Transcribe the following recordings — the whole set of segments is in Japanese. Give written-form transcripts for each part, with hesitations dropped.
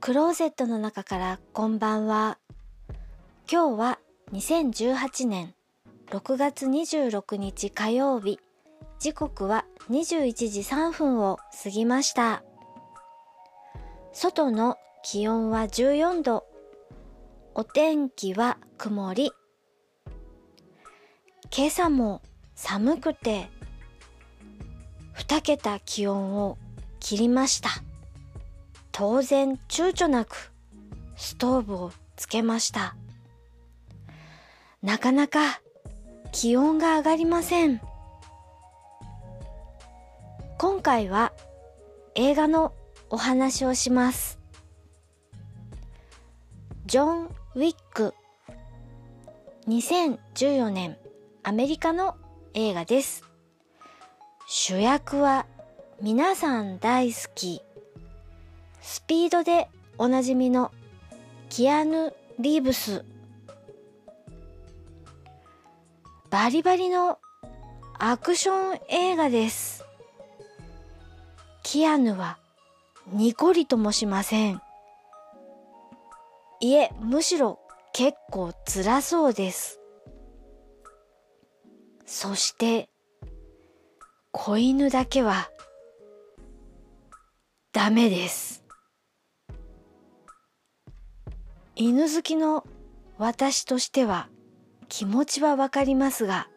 クローゼットの中からこんばんは。今日は2018年6月26日火曜日、時刻は21時3分を過ぎました。外の気温は14度、お天気は曇り。今朝も寒くて2桁気温を切りました。当然躊躇なくストーブをつけました。なかなか気温が上がりません。今回は映画のお話をします。ジョン・ウィック、2014年アメリカの映画です。主役は皆さん大好き、スピードでおなじみのキアヌ・リーブス。バリバリのアクション映画です。キアヌはニコリともしません。いえ、むしろ結構辛そうです。そして子犬だけはダメです。犬好きの私としては気持ちはわかりますが、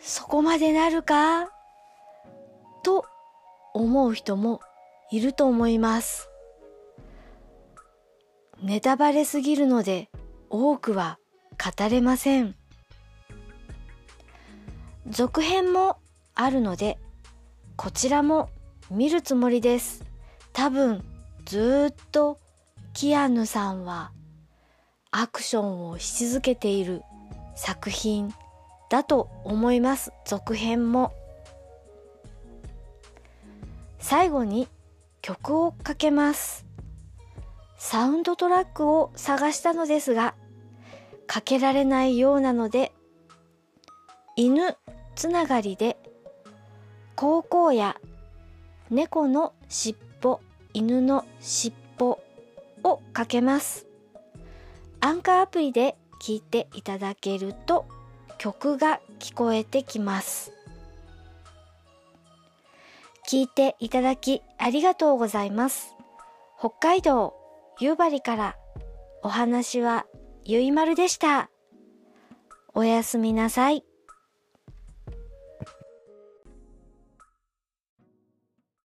そこまでなるかと思う人もいると思います。ネタバレすぎるので多くは語れません。続編もあるので、こちらも見るつもりです。多分ずっとキアヌさんはアクションをし続けている作品だと思います。続編も。最後に曲をかけます。サウンドトラックを探したのですが、かけられないようなので、犬つながりで高校や猫のしっぽ、犬のしっぽをかけます。アンカーアプリで聞いていただけると曲が聞こえてきます。聞いていただきありがとうございます。北海道夕張からお話はゆいまるでした。おやすみなさい。